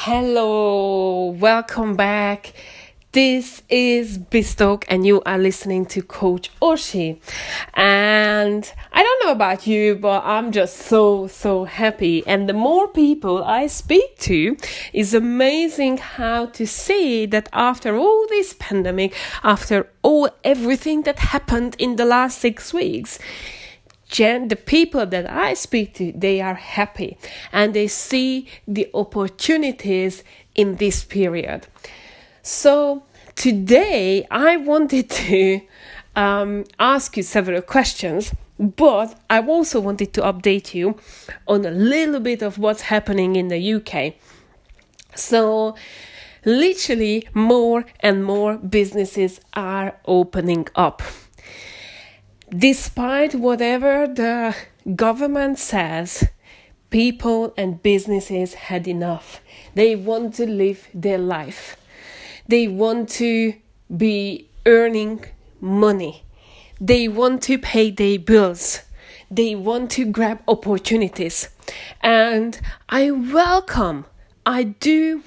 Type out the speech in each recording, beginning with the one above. Hello, welcome back. This is BizTalk and you are listening to Coach Oshie. And I don't know about you, but I'm just so happy. And the more people I speak to, it's amazing how to see that after all this pandemic, after all everything that happened in the last 6 weeks, the people that I speak to, they are happy and they see the opportunities in this period. So today I wanted to ask you several questions, but I also wanted to update you on a little bit of what's happening in the UK. So literally more and more businesses are opening up. Despite whatever the government says, people and businesses had enough. They want to live their life. They want to be earning money. They want to pay their bills. They want to grab opportunities. And I do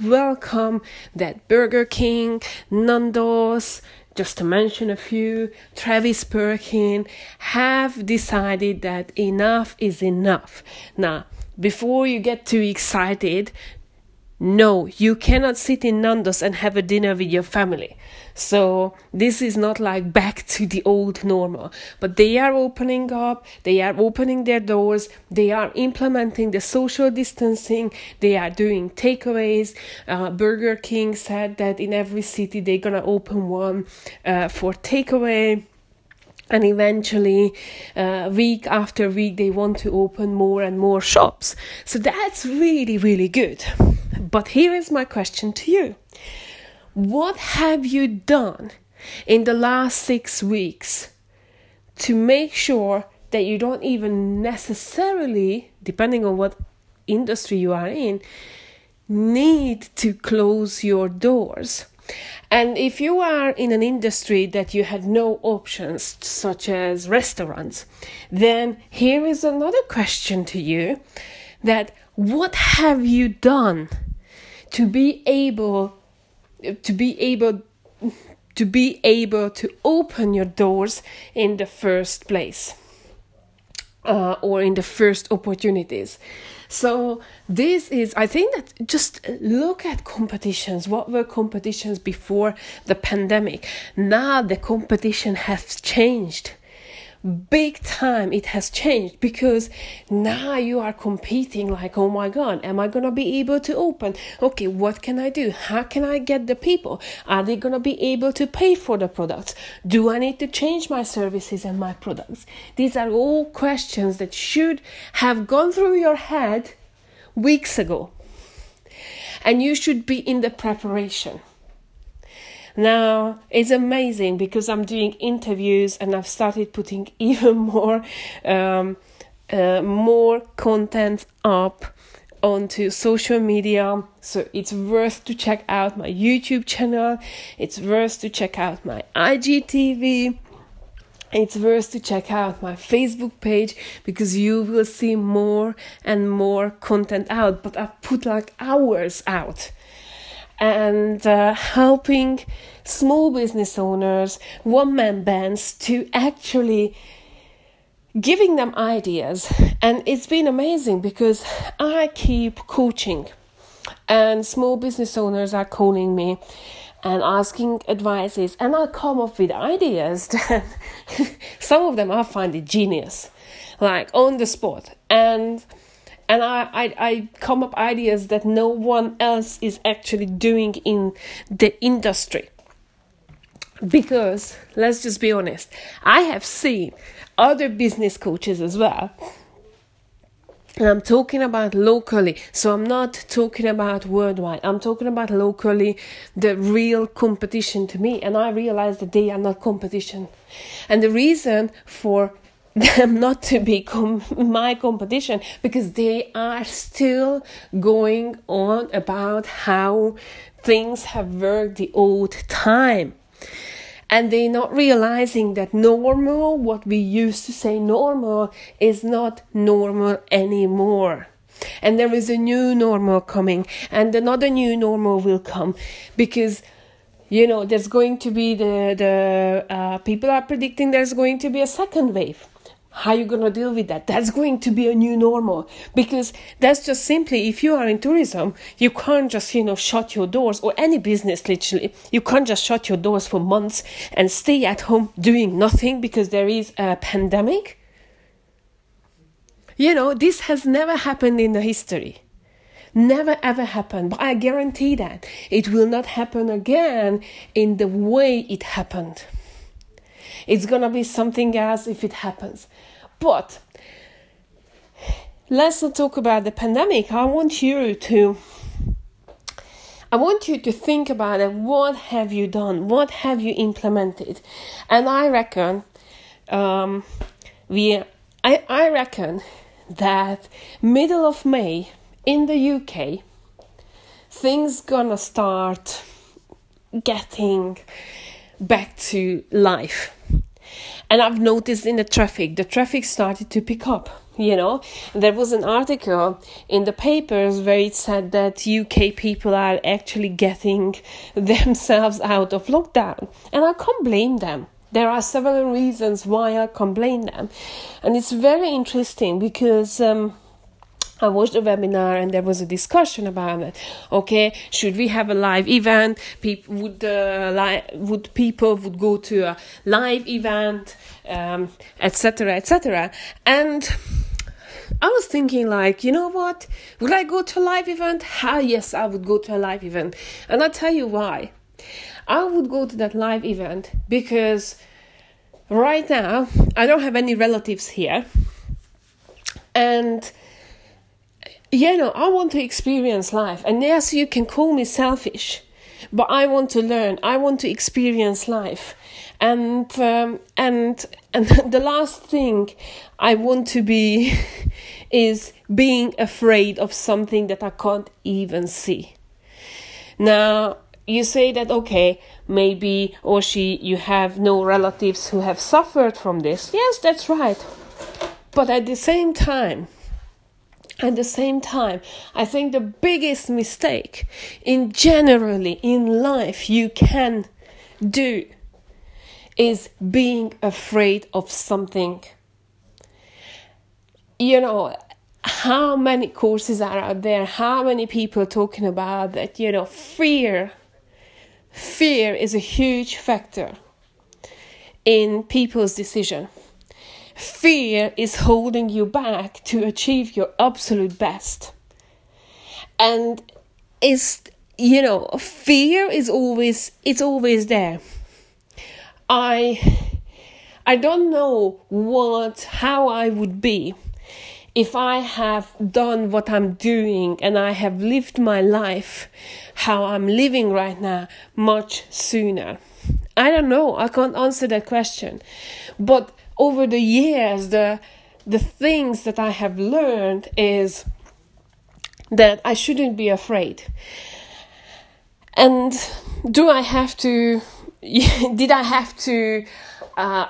welcome that Burger King, Nando's, just to mention a few, Travis Perkins have decided that enough is enough. Now, before you get too excited, no, you cannot sit in Nando's and have a dinner with your family. So this is not like back to the old normal. But they are opening up, they are opening their doors, they are implementing the social distancing, they are doing takeaways. Burger King said that in every city they're gonna open one for takeaway. And eventually, week after week, they want to open more and more shops. So that's really, really good. But here is my question to you. What have you done in the last 6 weeks to make sure that you don't even necessarily, depending on what industry you are in, need to close your doors? And if you are in an industry that you had no options, such as restaurants, then here is another question to you, that what have you done to be able to open your doors in the first place, or in the first opportunities? So this is, I think that just look at competitions. What were competitions before the pandemic? Now the competition has changed. Big time it has changed, because now you are competing like, oh my God, am I going to be able to open? Okay, what can I do? How can I get the people? Are they going to be able to pay for the products? Do I need to change my services and my products? These are all questions that should have gone through your head weeks ago. And you should be in the preparation. Now, it's amazing because I'm doing interviews and I've started putting even more more content up onto social media. So it's worth to check out my YouTube channel. It's worth to check out my IGTV. It's worth to check out my Facebook page, because you will see more and more content out. But I've put like hours out. And helping small business owners, one-man bands, to actually giving them ideas. And it's been amazing because I keep coaching. And small business owners are calling me and asking advices. And I come up with ideas that some of them I find it genius, like on the spot. And I come up ideas that no one else is actually doing in the industry. Because, let's just be honest, I have seen other business coaches as well. And I'm talking about locally. So I'm not talking about worldwide. I'm talking about locally, the real competition to me. And I realize that they are not competition. And the reason for them not to become my competition, because they are still going on about how things have worked the old time, and they're not realizing that normal, what we used to say normal, is not normal anymore. And there is a new normal coming, and another new normal will come, because there's going to be the people are predicting there's going to be a second wave. How are you going to deal with that? That's going to be a new normal, because that's just simply, if you are in tourism, you can't just, shut your doors, or any business literally. You can't just shut your doors for months and stay at home doing nothing because there is a pandemic. This has never happened in the history. Never ever happened. But I guarantee that it will not happen again in the way it happened. It's going to be something else if it happens. But let's not talk about the pandemic. I want you to think about it. What have you done? What have you implemented? And I reckon I reckon that middle of May in the UK, things gonna start getting back to life. And I've noticed in the traffic started to pick up. There was an article in the papers where it said that UK people are actually getting themselves out of lockdown. And I can't blame them. There are several reasons why I can't blame them. And it's very interesting because I watched a webinar and there was a discussion about it. Okay, should we have a live event? Would people go to a live event, etc., etc. And I was thinking, what? Would I go to a live event? Yes, I would go to a live event. And I'll tell you why. I would go to that live event because right now I don't have any relatives here. And I want to experience life. And yes, you can call me selfish, but I want to learn. I want to experience life. And the last thing I want to be is being afraid of something that I can't even see. Now, you say that, okay, maybe Oshie, you have no relatives who have suffered from this. Yes, that's right. But at the same time, I think the biggest mistake in life you can do is being afraid of something. How many courses are out there? How many people are talking about that? Fear. Fear is a huge factor in people's decision. Fear is holding you back to achieve your absolute best. And fear is always there. I don't know how I would be if I have done what I'm doing and I have lived my life how I'm living right now much sooner. I don't know. I can't answer that question. But over the years, the things that I have learned is that I shouldn't be afraid. And did I have to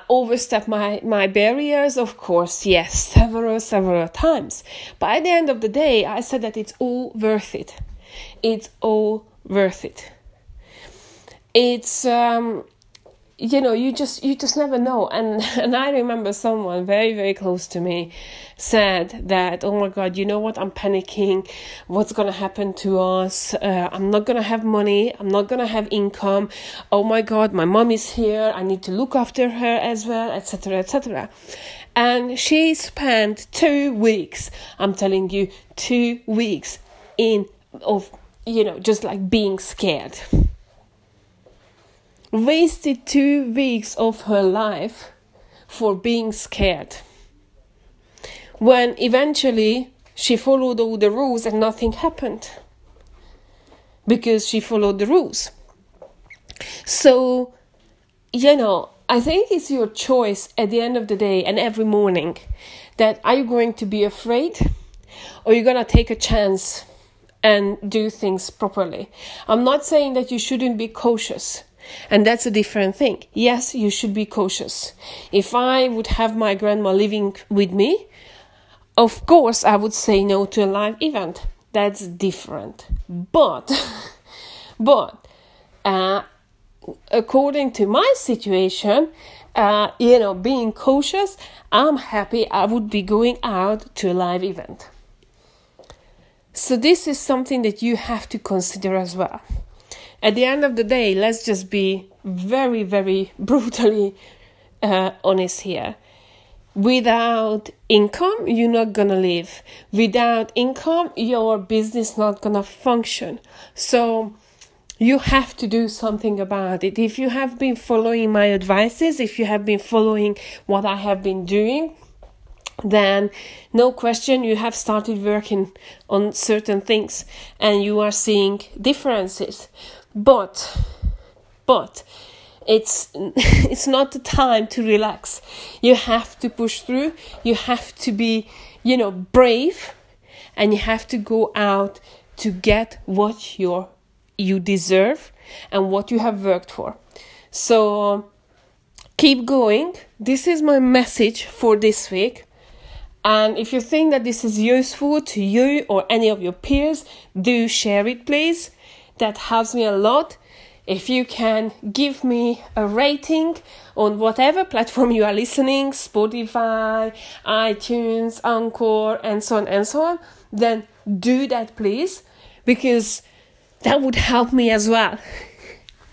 overstep my barriers? Of course, yes, several times. But at the end of the day, I said that it's all worth it. It's all worth it. It's you just never know. And I remember someone very, very close to me said that, oh my God, you know what? I'm panicking. What's going to happen to us? I'm not going to have money. I'm not going to have income. Oh my God, my mom is here. I need to look after her as well, etc., etc. And she spent 2 weeks, I'm telling you, 2 weeks just like being scared. Wasted 2 weeks of her life for being scared, when eventually she followed all the rules and nothing happened because she followed the rules. So, I think it's your choice at the end of the day and every morning that are you going to be afraid or you're going to take a chance and do things properly. I'm not saying that you shouldn't be cautious. And that's a different thing. Yes, you should be cautious. If I would have my grandma living with me, Of course, I would say no to a live event. That's different. But according to my situation, being cautious, I'm happy I would be going out to a live event. So this is something that you have to consider as well. At the end of the day, let's just be very, very brutally honest here. Without income, you're not going to live. Without income, your business not going to function. So you have to do something about it. If you have been following my advices, if you have been following what I have been doing, then no question, you have started working on certain things and you are seeing differences. But it's not the time to relax. You have to push through. You have to be, brave, and you have to go out to get what you deserve and what you have worked for. So keep going. This is my message for this week. And if you think that this is useful to you or any of your peers, do share it, please. That helps me a lot. If you can give me a rating on whatever platform you are listening, Spotify, iTunes, Anchor, and so on, then do that, please, because that would help me as well.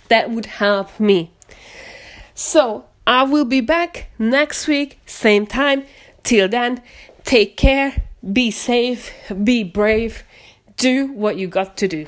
That would help me. So I will be back next week, same time. Till then, take care, be safe, be brave, do what you got to do.